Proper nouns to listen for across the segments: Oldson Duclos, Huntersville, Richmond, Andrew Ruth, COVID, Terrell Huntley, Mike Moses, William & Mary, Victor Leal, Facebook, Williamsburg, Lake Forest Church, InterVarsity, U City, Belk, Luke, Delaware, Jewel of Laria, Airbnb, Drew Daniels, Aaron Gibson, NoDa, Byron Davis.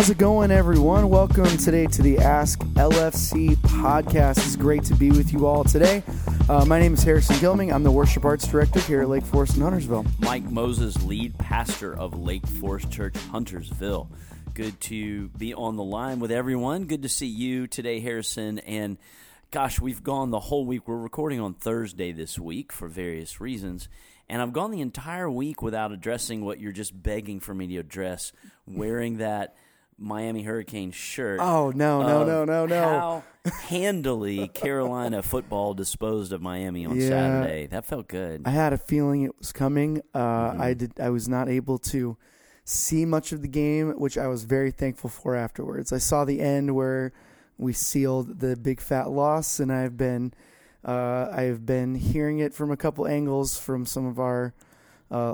How's it going, everyone? Welcome today to the Ask LFC podcast. It's great to be with you all today. My name is Harrison Gilming. I'm the Worship Arts Director here at Lake Forest in Huntersville. Mike Moses, lead pastor of Lake Forest Church, Huntersville. Good to be on the line with everyone. Good to see you today, Harrison. And gosh, we've gone the whole week. We're recording on Thursday this week for various reasons. And I've gone the entire week without addressing what you're just begging for me to address, wearing that Miami Hurricane shirt. Oh, no. How handily Carolina football disposed of Miami on Saturday. That felt good. I had a feeling it was coming. I was not able to see much of the game, which I was very thankful for afterwards. I saw the end where we sealed the big fat loss, and I've been hearing it from a couple angles from some of our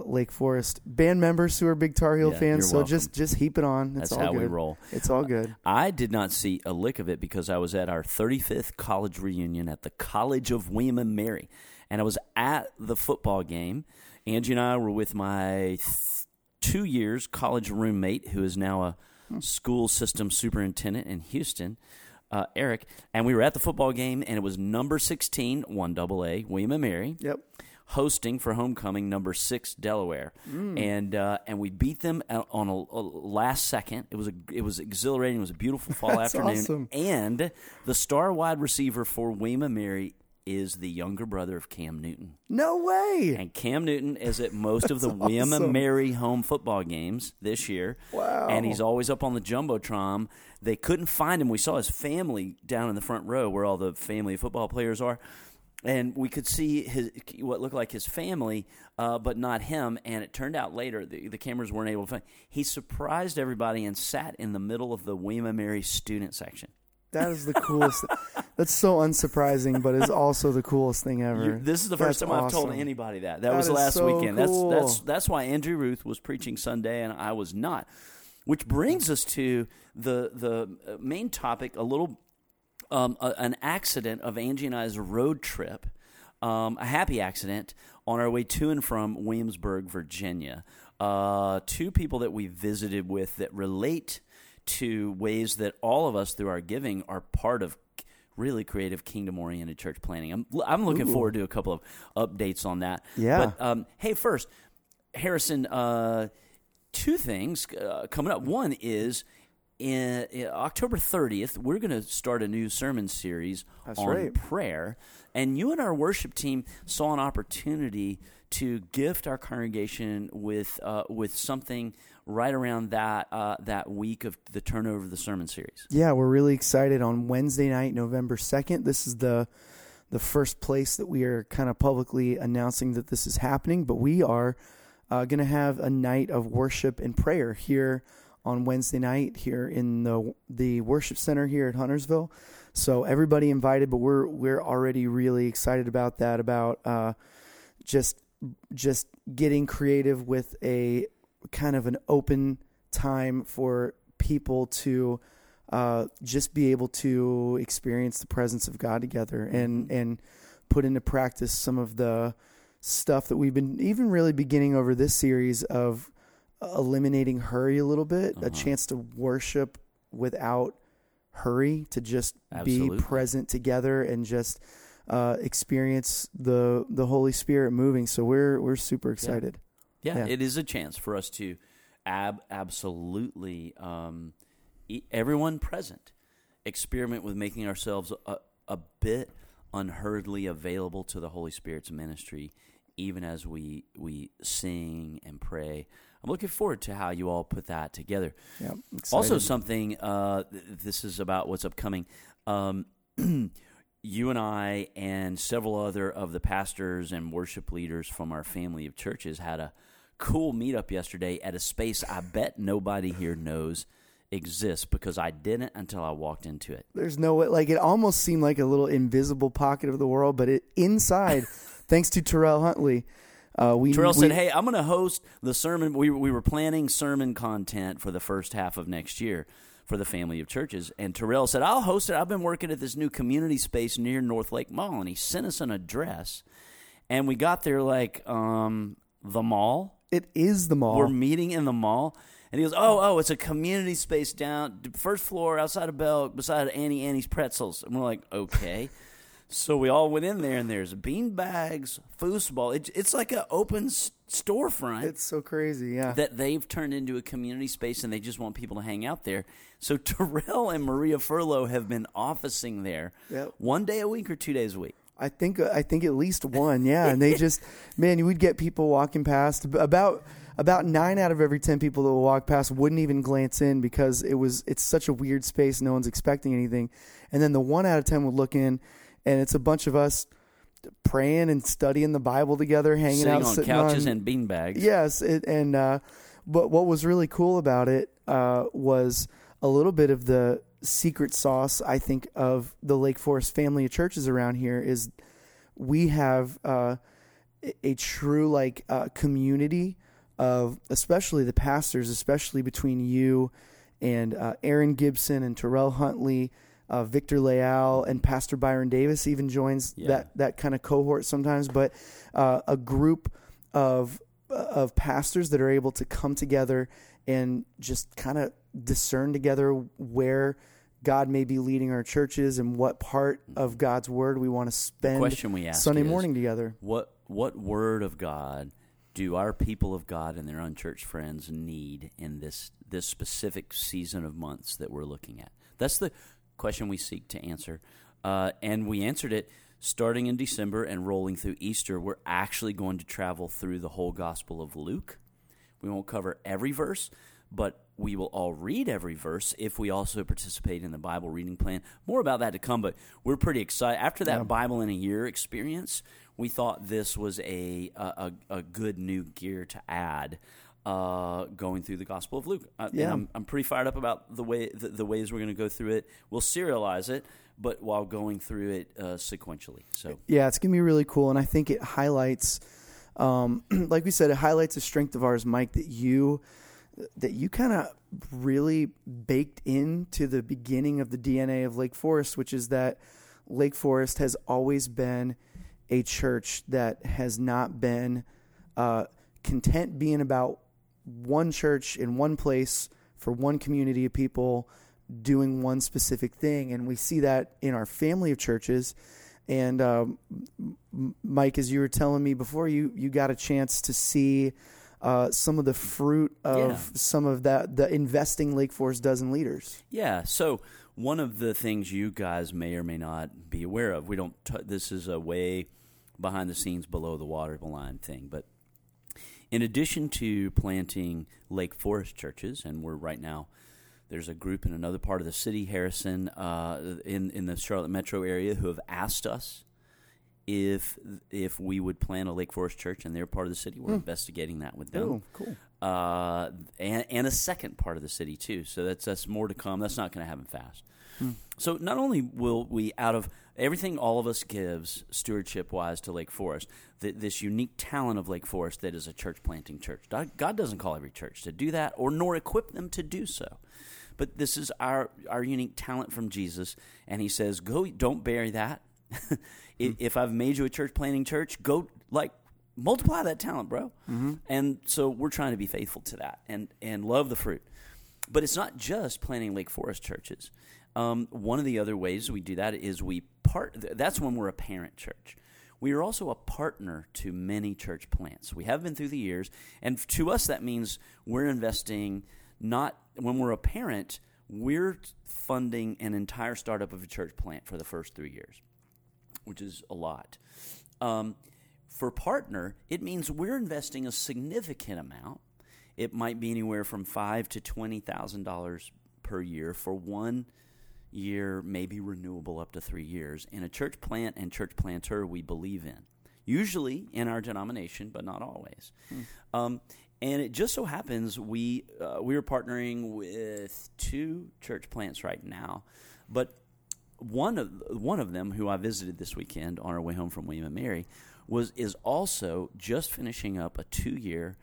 Lake Forest band members who are big Tar Heel fans, so welcome. just heap it on. It's That's all how good. We roll. It's all good. I did not see a lick of it because I was at our 35th college reunion at the College of William and Mary, and I was at the football game. Angie and I were with my 2 years college roommate, who is now a school system superintendent in Houston, Eric, and we were at the football game, and it was number 16, 1AA, William and Mary. Yep. Hosting for homecoming number 6 Delaware, and we beat them on a last second. It was exhilarating. It was a beautiful fall afternoon. Awesome. And the star wide receiver for William & Mary is the younger brother of Cam Newton. No way! And Cam Newton is at most of the William & Mary home football games this year. Wow! And he's always up on the Jumbotron. They couldn't find him. We saw his family down in the front row where all the family football players are. And we could see what looked like his family, but not him. And it turned out later the cameras weren't able to find. He surprised everybody and sat in the middle of the William & Mary student section. That is the coolest. That's so unsurprising, but is also the coolest thing ever. This is the first time I've told anybody that. That was last weekend. Cool. That's why Andrew Ruth was preaching Sunday and I was not. Which brings us to the main topic a little. An accident of Angie and I's road trip, a happy accident on our way to and from Williamsburg, Virginia. Two people that we visited with that relate to ways that all of us through our giving are part of really creative kingdom-oriented church planning. I'm looking forward to a couple of updates on that. Yeah. But, hey, first, Harrison, two things coming up. One is In October 30th, we're going to start a new sermon series on prayer, and you and our worship team saw an opportunity to gift our congregation with something right around that week of the turnover of the sermon series. Yeah, we're really excited. On Wednesday night, November 2nd, this is the first place that we are kind of publicly announcing that this is happening, but we are going to have a night of worship and prayer here on Wednesday night here in the worship center here at Huntersville. So everybody invited, but we're already really excited about that, about just getting creative with a kind of an open time for people to just be able to experience the presence of God together and put into practice some of the stuff that we've been even really beginning over this series of eliminating hurry a little bit, a chance to worship without hurry, to just be present together and just experience the Holy Spirit moving. So we're super excited. Yeah. It is a chance for us to absolutely everyone present experiment with making ourselves a bit unhurriedly available to the Holy Spirit's ministry, even as we sing and pray. I'm looking forward to how you all put that together. Yeah, also something, this is about what's upcoming. You and I and several other of the pastors and worship leaders from our family of churches had a cool meetup yesterday at a space I bet nobody here knows exists, because I didn't until I walked into it. There's no way. Like, it almost seemed like a little invisible pocket of the world, but inside... Thanks to Terrell Huntley. Terrell said, hey, I'm going to host the sermon. We were planning sermon content for the first half of next year for the family of churches. And Terrell said, I'll host it. I've been working at this new community space near North Lake Mall. And he sent us an address. And we got there like the mall. It is the mall. We're meeting in the mall. And he goes, oh, it's a community space down, first floor, outside of Belk, beside Annie's Pretzels. And we're like, okay. So we all went in there, and there's beanbags, foosball. It's like an open storefront. It's so crazy, yeah. That they've turned into a community space, and they just want people to hang out there. So Terrell and Maria Furlow have been officing there one day a week or 2 days a week. I think at least one, yeah. And they just, man, you would get people walking past. About 9 out of every 10 people that will walk past wouldn't even glance in because it's such a weird space. No one's expecting anything. And then the 1 out of 10 would look in, and it's a bunch of us praying and studying the Bible together, hanging sitting on couches and beanbags. Yes, but what was really cool about it was a little bit of the secret sauce, I think, of the Lake Forest family of churches around here is we have a true community of especially the pastors, especially between you and Aaron Gibson and Terrell Huntley, Victor Leal, and Pastor Byron Davis even joins that kind of cohort sometimes, but a group of pastors that are able to come together and just kind of discern together where God may be leading our churches and what part of God's word we want to spend Sunday morning together. What word of God do our people of God and their unchurched friends need in this specific season of months that we're looking at? That's the question we seek to answer. And we answered it starting in December and rolling through Easter. We're actually going to travel through the whole Gospel of Luke. We won't cover every verse, but we will all read every verse if we also participate in the Bible reading plan. More about that to come, but we're pretty excited. After that Bible in a Year experience, we thought this was a good new gear to add going through the Gospel of Luke. And I'm pretty fired up about the ways we're going to go through it. We'll serialize it, but while going through it sequentially. So yeah, it's going to be really cool, and I think it highlights, like we said, it highlights a strength of ours, Mike, that you kind of really baked into the beginning of the DNA of Lake Forest, which is that Lake Forest has always been a church that has not been content being about one church in one place for one community of people doing one specific thing. And we see that in our family of churches. And Mike, as you were telling me before, you got a chance to see some of the fruit of some of that, the investing Lake Forest does in leaders. Yeah. So one of the things you guys may or may not be aware of, this is a way behind the scenes, below the waterline thing. But in addition to planting Lake Forest churches, and we're right now, there's a group in another part of the city, Harrison, in the Charlotte metro area, who have asked us if we would plant a Lake Forest church in their part of the city. We're investigating that with them. Oh, cool. And a second part of the city, too. So that's more to come. That's not going to happen fast. So not only will we, out of everything all of us gives stewardship-wise to Lake Forest, this unique talent of Lake Forest that is a church-planting church. God doesn't call every church to do that or nor equip them to do so. But this is our unique talent from Jesus, and he says, "Go, don't bury that." If I've made you a church planting church, go multiply that talent, bro. Mm-hmm. And so we're trying to be faithful to that and love the fruit. But it's not just planting Lake Forest churches. One of the other ways we do that is that's when we're a parent church. We are also a partner to many church plants. We have been through the years. And to us, that means we're investing when we're a parent, we're funding an entire startup of a church plant for the first 3 years, which is a lot. For partner, it means we're investing a significant amount. It might be anywhere from $5,000 to $20,000 per year for 1 year, maybe renewable up to 3 years, in a church plant and church planter we believe in, usually in our denomination, but not always. And it just so happens we are partnering with 2 church plants right now, but one of them, who I visited this weekend on our way home from William & Mary, is also just finishing up a 2-year.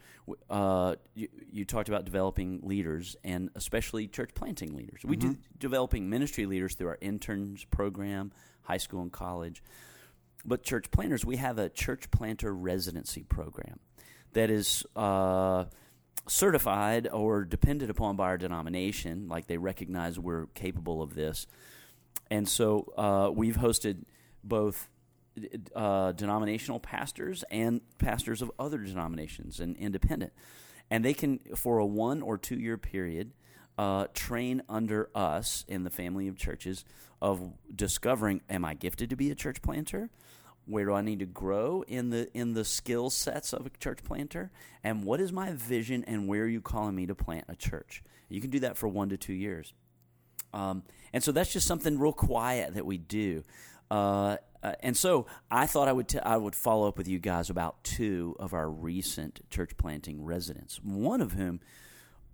You talked about developing leaders and especially church planting leaders. Mm-hmm. We do developing ministry leaders through our interns program, high school and college. But church planters, we have a church planter residency program that is certified or depended upon by our denomination, like they recognize we're capable of this. And so we've hosted both denominational pastors and pastors of other denominations and independent. And they can, for a 1 or 2 year period, train under us in the family of churches of discovering, am I gifted to be a church planter? Where do I need to grow in the skill sets of a church planter? And what is my vision, and where are you calling me to plant a church? You can do that for 1 to 2 years. And so that's just something real quiet that we do. And so I thought I would follow up with you guys about two of our recent church planting residents, one of whom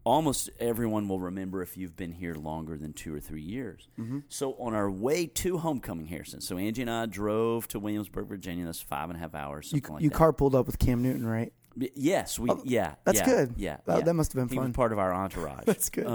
almost everyone will remember if you've been here longer than 2 or 3 years. Mm-hmm. So on our way to homecoming, Harrison, so Angie and I drove to Williamsburg, Virginia. That's 5.5 hours, something like that. You carpooled up with Cam Newton, right? Yes. That's good. Yeah, yeah. That must have been fun. He was part of our entourage. That's good.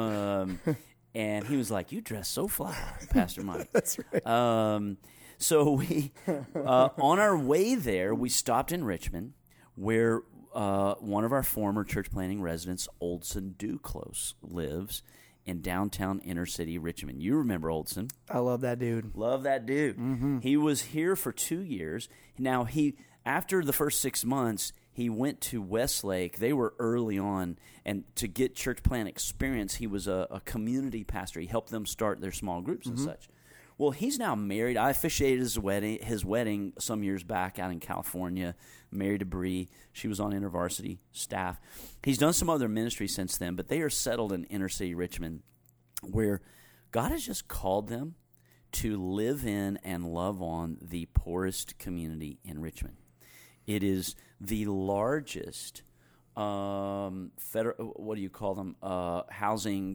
And he was like, you dress so fly, Pastor Mike. That's right. So we, on our way there, we stopped in Richmond, where one of our former church planting residents, Oldson Duclos, lives in downtown inner city Richmond. You remember Oldson. I love that dude. Mm-hmm. He was here for 2 years. Now, after the first 6 months, he went to Westlake. They were early on, and to get church plant experience, he was a community pastor. He helped them start their small groups and such. Well, he's now married. I officiated his wedding some years back out in California, married to Bree. She was on InterVarsity staff. He's done some other ministry since then, but they are settled in inner city Richmond, where God has just called them to live in and love on the poorest community in Richmond. It is the largest housing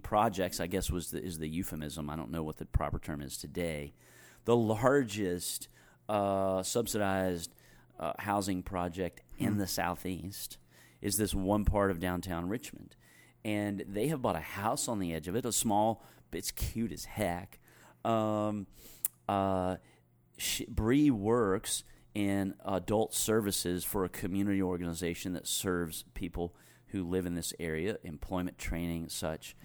projects, I guess is the euphemism. I don't know what the proper term is today. The largest subsidized housing project in the Southeast is this one part of downtown Richmond. And they have bought a house on the edge of it, a small, it's cute as heck. Bree works in adult services for a community organization that serves people who live in this area, employment training, such.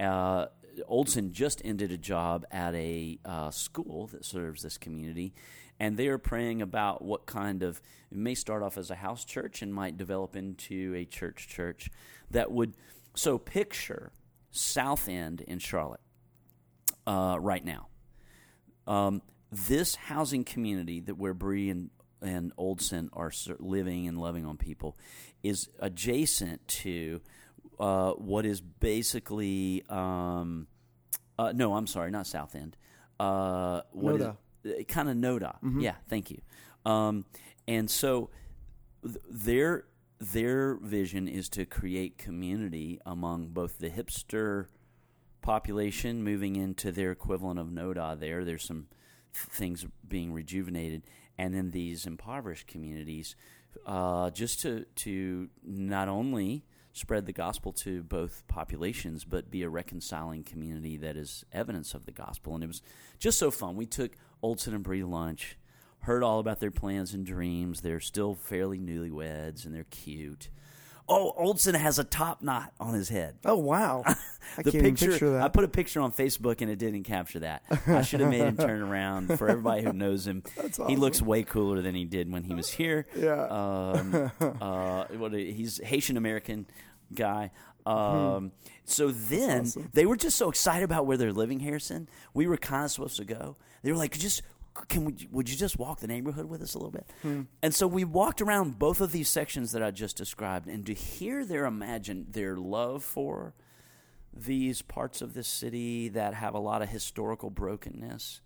Oldson just ended a job at a school that serves this community, and they are praying about what kind of, it may start off as a house church and might develop into a church that would, so picture South End in Charlotte right now. This housing community that where Bree and Oldson are living and loving on people is adjacent to what is basically not South End. NoDa. Kind of NoDa. Mm-hmm. Yeah, thank you. And so their vision is to create community among both the hipster population moving into their equivalent of NoDa there. There's some things being rejuvenated, and then these impoverished communities, just to not only spread the gospel to both populations, but be a reconciling community that is evidence of the gospel. And it was just so fun. We took Oldson and Bree to lunch, heard all about their plans and dreams. They're still fairly newlyweds, and they're cute. Oh, Oldson has a top knot on his head. Oh, wow. I can't even picture that. I put a picture on Facebook, and it didn't capture that. I should have made him turn around for everybody who knows him. That's awesome. He looks way cooler than he did when he was here. Yeah. He's Haitian-American guy. So then they were just so excited about where they're living, Harrison. We were kind of supposed to go. They were like, would you just walk the neighborhood with us a little bit? And so we walked around both of these sections that I just described, and to hear their love for these parts of this city that have a lot of historical brokenness,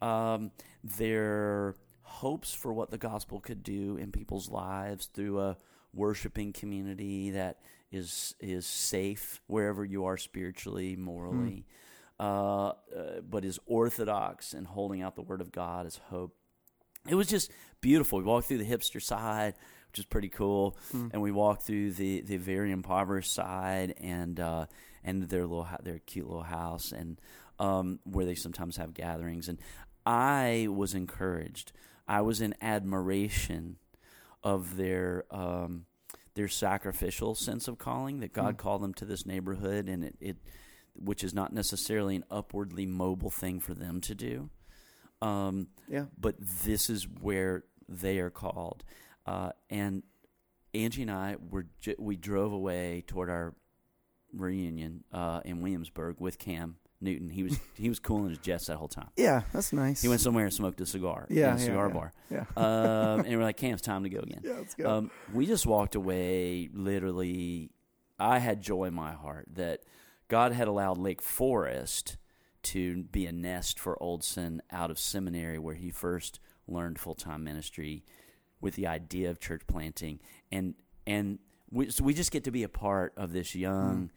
their hopes for what the gospel could do in people's lives through a worshiping community that is safe wherever you are spiritually, morally. But is orthodox and holding out the word of God as hope. It was just beautiful. We walked through the hipster side, which is pretty cool, and we walked through the very impoverished side and their cute little house, and where they sometimes have gatherings. And I was encouraged. I was in admiration of their their sacrificial sense of calling, that God called them to this neighborhood, and it which is not necessarily an upwardly mobile thing for them to do. But this is where they are called. And Angie and I we drove away toward our reunion in Williamsburg with Cam Newton. He was cooling his jets that whole time. Yeah, that's nice. He went somewhere and smoked a cigar. Bar. Yeah. And we're like, Cam, it's time to go again. Yeah, let's go. We just walked away. Literally, I had joy in my heart that God had allowed Lake Forest to be a nest for Oldson out of seminary, where he first learned full-time ministry with the idea of church planting, and we just get to be a part of this young,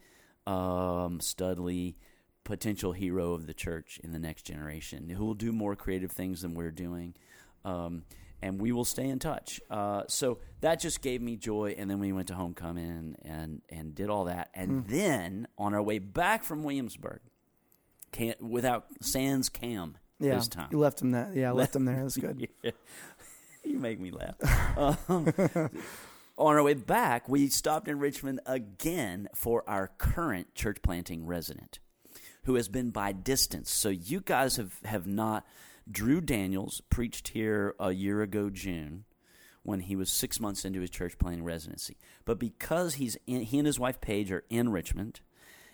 studly, potential hero of the church in the next generation, who will do more creative things than we're doing, and we will stay in touch. So that just gave me joy, and then we went to homecoming and did all that, and then on our way back from Williamsburg, sans Cam this time. You left him that. Yeah, I left him there. That's good. Yeah. You make me laugh. On our way back, we stopped in Richmond again for our current church planting resident, who has been by distance. So you guys have not. Drew Daniels preached here a year ago June, when he was 6 months into his church planting residency. But because he and his wife Paige are in Richmond,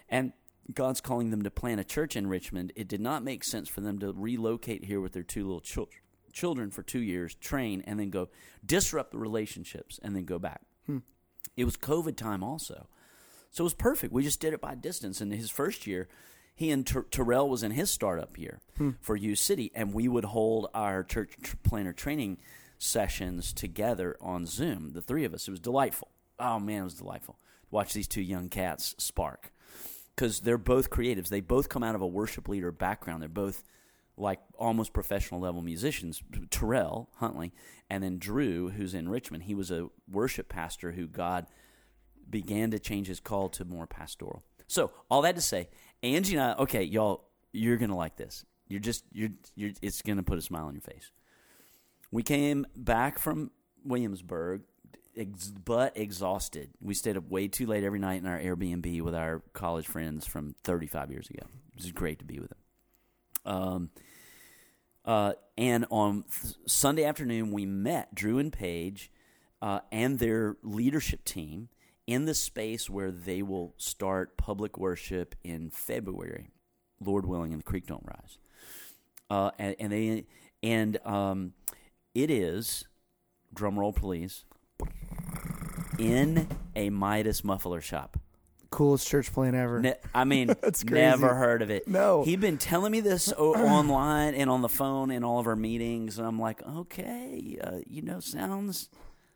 and God's calling them to plant a church in Richmond, it did not make sense for them to relocate here with their two little children for 2 years, train, and then go disrupt the relationships and then go back. It was COVID time also. So it was perfect. We just did it by distance. And his first year, he and Terrell was in his startup year for U City, and we would hold our church planner training sessions together on Zoom, the three of us. It was delightful. Oh, man, it was delightful. Watch these two young cats spark. Because they're both creatives. They both come out of a worship leader background. They're both like almost professional level musicians. Terrell Huntley, and then Drew, who's in Richmond. He was a worship pastor who God began to change his call to more pastoral. So all that to say, Angie and I, okay, y'all, you're going to like this. It's going to put a smile on your face. We came back from Williamsburg, but exhausted. We stayed up way too late every night in our Airbnb with our college friends from 35 years ago. It was great to be with them. And on Sunday afternoon, we met Drew and Paige and their leadership team in the space where they will start public worship in February, Lord willing, and the creek don't rise. It is, drum roll please, in a Midas muffler shop. Coolest church plan ever. That's crazy. Never heard of it. No. He'd been telling me this online and on the phone in all of our meetings, and I'm like, okay, sounds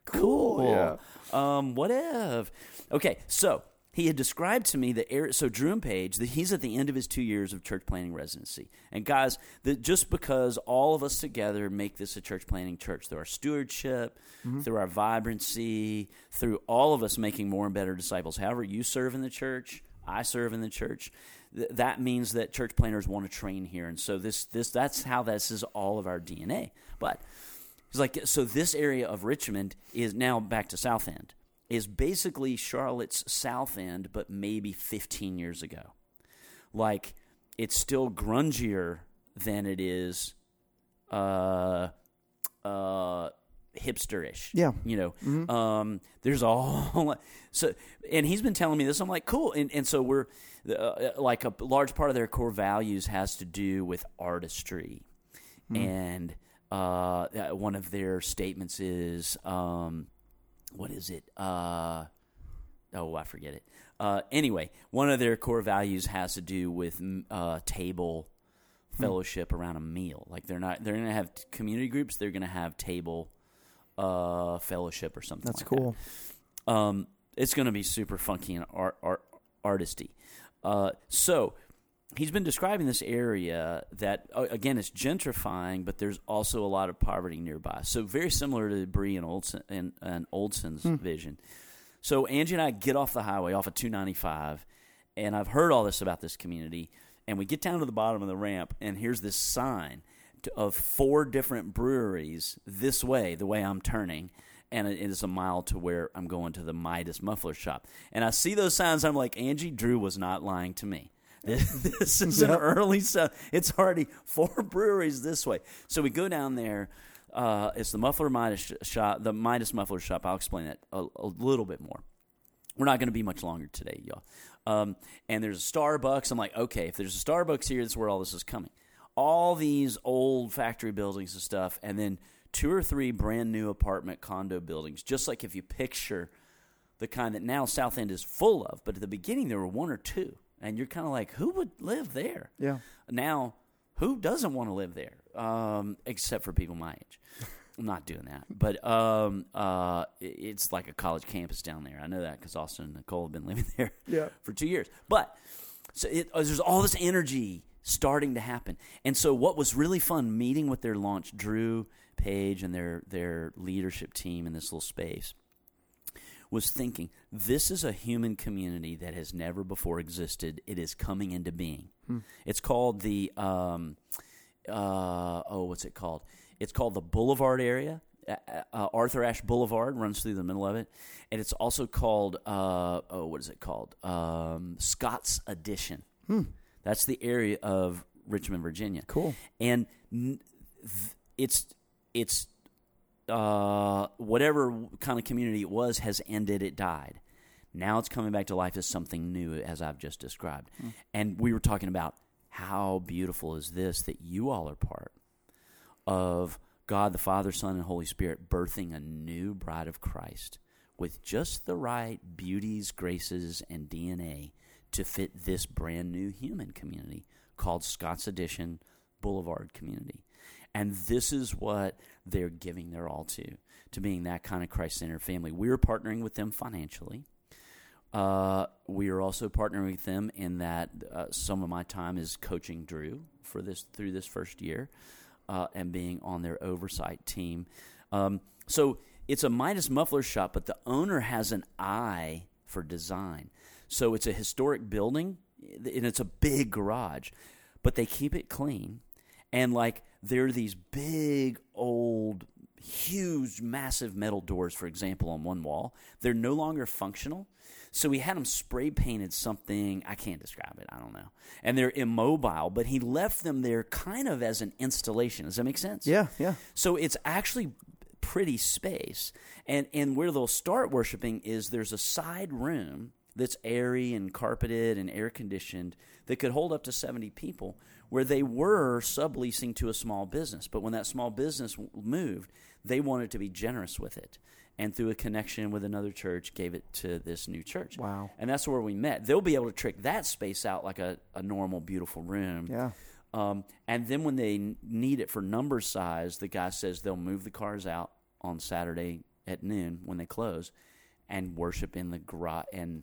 cool. Yeah. Whatever. Okay, so he had described to me so Drew and Paige, that he's at the end of his 2 years of church planting residency. And guys, that just because all of us together make this a church planting church, through our stewardship, through our vibrancy, through all of us making more and better disciples. However you serve in the church, I serve in the church. That means that church planters want to train here. And so that's how this is all of our DNA. But it's like, so this area of Richmond is now back to South End. Is basically Charlotte's South End, but maybe 15 years ago. Like, it's still grungier than it is hipsterish. Yeah. There's a whole – so, and he's been telling me this. I'm like, cool. And so we're like a large part of their core values has to do with artistry. And one of their statements is what is it? I forget it. Anyway, one of their core values has to do with table fellowship around a meal. Like they're going to have community groups. They're going to have table fellowship or something. That's like cool. That. It's going to be super funky and artisty. So he's been describing this area that again is gentrifying, but there's also a lot of poverty nearby. So very similar to Bree and Oldson and Oldson's vision. So Angie and I get off the highway, off of 295, and I've heard all this about this community. And we get down to the bottom of the ramp, and here's this sign of 4 different breweries this way, the way I'm turning, and it is a mile to where I'm going to the Midas muffler shop. And I see those signs, I'm like, Angie, Drew was not lying to me. This is an early sign. It's already four breweries this way. So we go down there. It's the Midas muffler shop. I'll explain that a little bit more. We're not going to be much longer today, y'all. And there's a Starbucks. I'm like, okay, if there's a Starbucks here, that's where all this is coming. All these old factory buildings and stuff, and then two or three brand new apartment condo buildings, just like if you picture the kind that now South End is full of. But at the beginning, there were one or two, and you're kind of like, who would live there? Yeah. Now, who doesn't want to live there? Except for people my age. I'm not doing that. But it's like a college campus down there. I know that because Austin and Nicole have been living there for 2 years. But so there's all this energy starting to happen. And so what was really fun meeting with their launch, Drew, Paige, and their leadership team in this little space, was thinking, this is a human community that has never before existed. It is coming into being. It's called the what's it called? It's called the Boulevard area. Arthur Ashe Boulevard runs through the middle of it. And it's also called, what is it called? Scott's Addition. That's the area of Richmond, Virginia. Cool. And it's whatever kind of community it was has ended. It died. Now it's coming back to life as something new, as I've just described. And we were talking about how beautiful is this that you all are part of God, the Father, Son, and Holy Spirit birthing a new bride of Christ with just the right beauties, graces, and DNA to fit this brand new human community called Scott's Addition Boulevard Community. And this is what they're giving their all to being that kind of Christ-centered family. We're partnering with them financially. We are also partnering with them in that some of my time is coaching Drew for this through this first year and being on their oversight team. So it's a Midas muffler shop, but the owner has an eye for design. So it's a historic building, and it's a big garage, but they keep it clean. And, like, there are these big, old, huge, massive metal doors, for example, on one wall. They're no longer functional. So we had them spray-painted something. I can't describe it. I don't know. And they're immobile, but he left them there kind of as an installation. Does that make sense? Yeah, yeah. So it's actually pretty space. And where they'll start worshiping is there's a side room that's airy and carpeted and air-conditioned that could hold up to 70 people, where they were subleasing to a small business. But when that small business moved, they wanted to be generous with it. And through a connection with another church, gave it to this new church. Wow. And that's where we met. They'll be able to trick that space out like a normal, beautiful room. Yeah. And then when they need it for number size, the guy says they'll move the cars out on Saturday at noon when they close and worship in the garage. And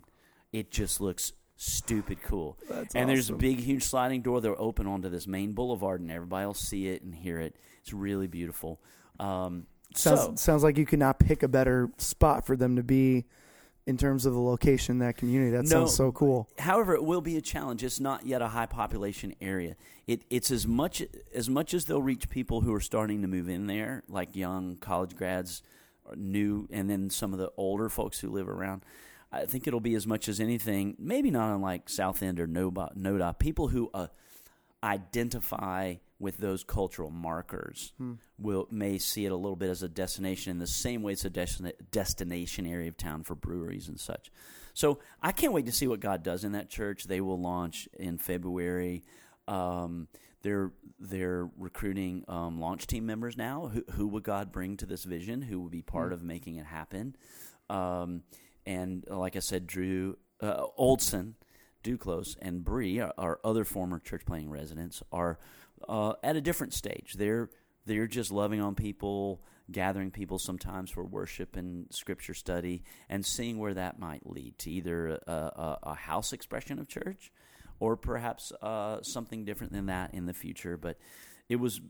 it just looks stupid cool. That's and awesome. There's a big, huge sliding door that'll open onto this main boulevard, and everybody will see it and hear it. It's really beautiful. Sounds like you could not pick a better spot for them to be in terms of the location in that community. That sounds so cool. However, it will be a challenge. It's not yet a high population area. It's as much as they'll reach people who are starting to move in there, like young college grads, new, and then some of the older folks who live around. I think it'll be as much as anything, maybe not unlike South End or NoDa, people who identify with those cultural markers may see it a little bit as a destination in the same way it's a destination area of town for breweries and such. So I can't wait to see what God does in that church. They will launch in February. They're recruiting launch team members now. Who would God bring to this vision? Who would be part of making it happen? And like I said, Drew, Oldson Duclos, and Bree, our other former church planting residents, are at a different stage. They're just loving on people, gathering people sometimes for worship and scripture study, and seeing where that might lead to either a house expression of church, or perhaps something different than that in the future. But it was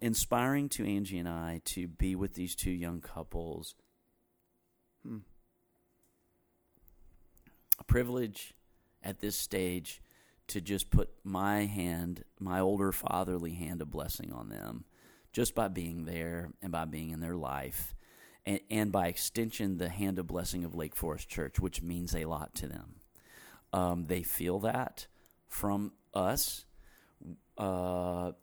inspiring to Angie and I to be with these two young couples. A privilege at this stage to just put my older fatherly hand of blessing on them just by being there and by being in their life and by extension, the hand of blessing of Lake Forest Church, which means a lot to them. They feel that from us. That's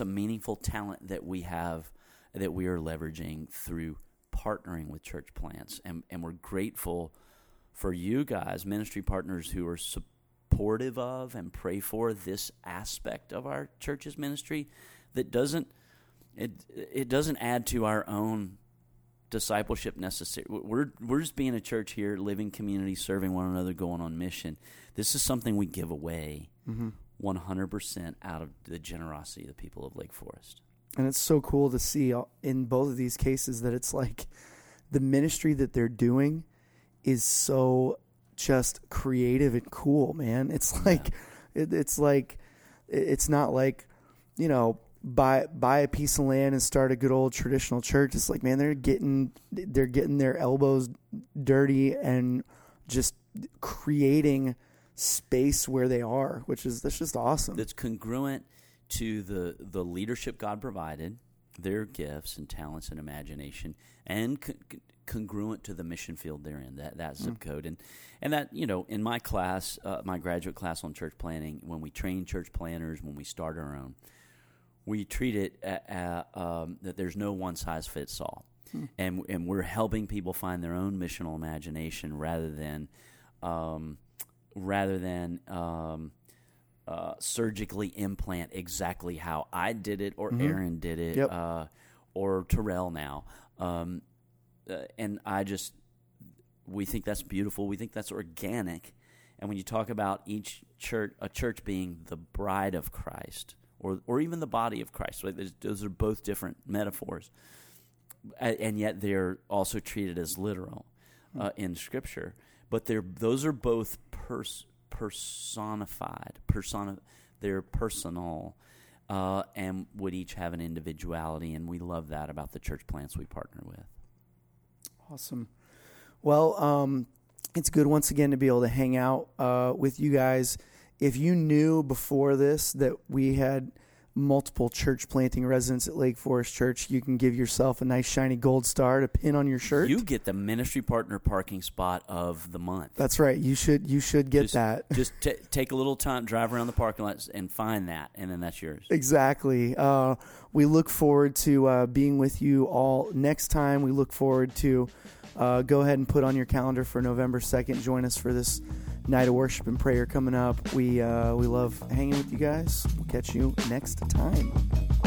a meaningful talent that we have that we are leveraging through partnering with church plants. And we're grateful for you guys, ministry partners who are supportive of and pray for this aspect of our church's ministry that doesn't add to our own discipleship necessary. We're just being a church here, living community, serving one another, going on mission. This is something we give away 100% out of the generosity of the people of Lake Forest. And it's so cool to see in both of these cases that it's like the ministry that they're doing is so just creative and cool, man. It's like, it's not like, you know, buy a piece of land and start a good old traditional church. It's like, man, they're getting their elbows dirty and just creating space where they are, that's just awesome. That's congruent to the leadership God provided, their gifts and talents and imagination, and congruent to the mission field they're in, that zip code. And that, you know, in my class, my graduate class on church planning, when we train church planners, when we start our own, we treat it that there's no one-size-fits-all. And we're helping people find their own missional imagination rather than surgically implant exactly how I did it or Aaron did it or Terrell now. We think that's beautiful. We think that's organic. And when you talk about a church being the bride of Christ or even the body of Christ, right? Those are both different metaphors. And yet they're also treated as literal in Scripture. But those are both personified. They're personal, and would each have an individuality, and we love that about the church plants we partner with. Awesome. Well, it's good once again to be able to hang out with you guys. If you knew before this that we had multiple church planting residents at Lake Forest Church, you can give yourself a nice shiny gold star to pin on your shirt. You get the ministry partner parking spot of the month. That's right. You should get that. Just take a little time, drive around the parking lot and find that, and then that's yours. Exactly. We look forward to being with you all next time. We look forward to go ahead and put on your calendar for November 2nd. Join us for this night of worship and prayer coming up. We love hanging with you guys. We'll catch you next time.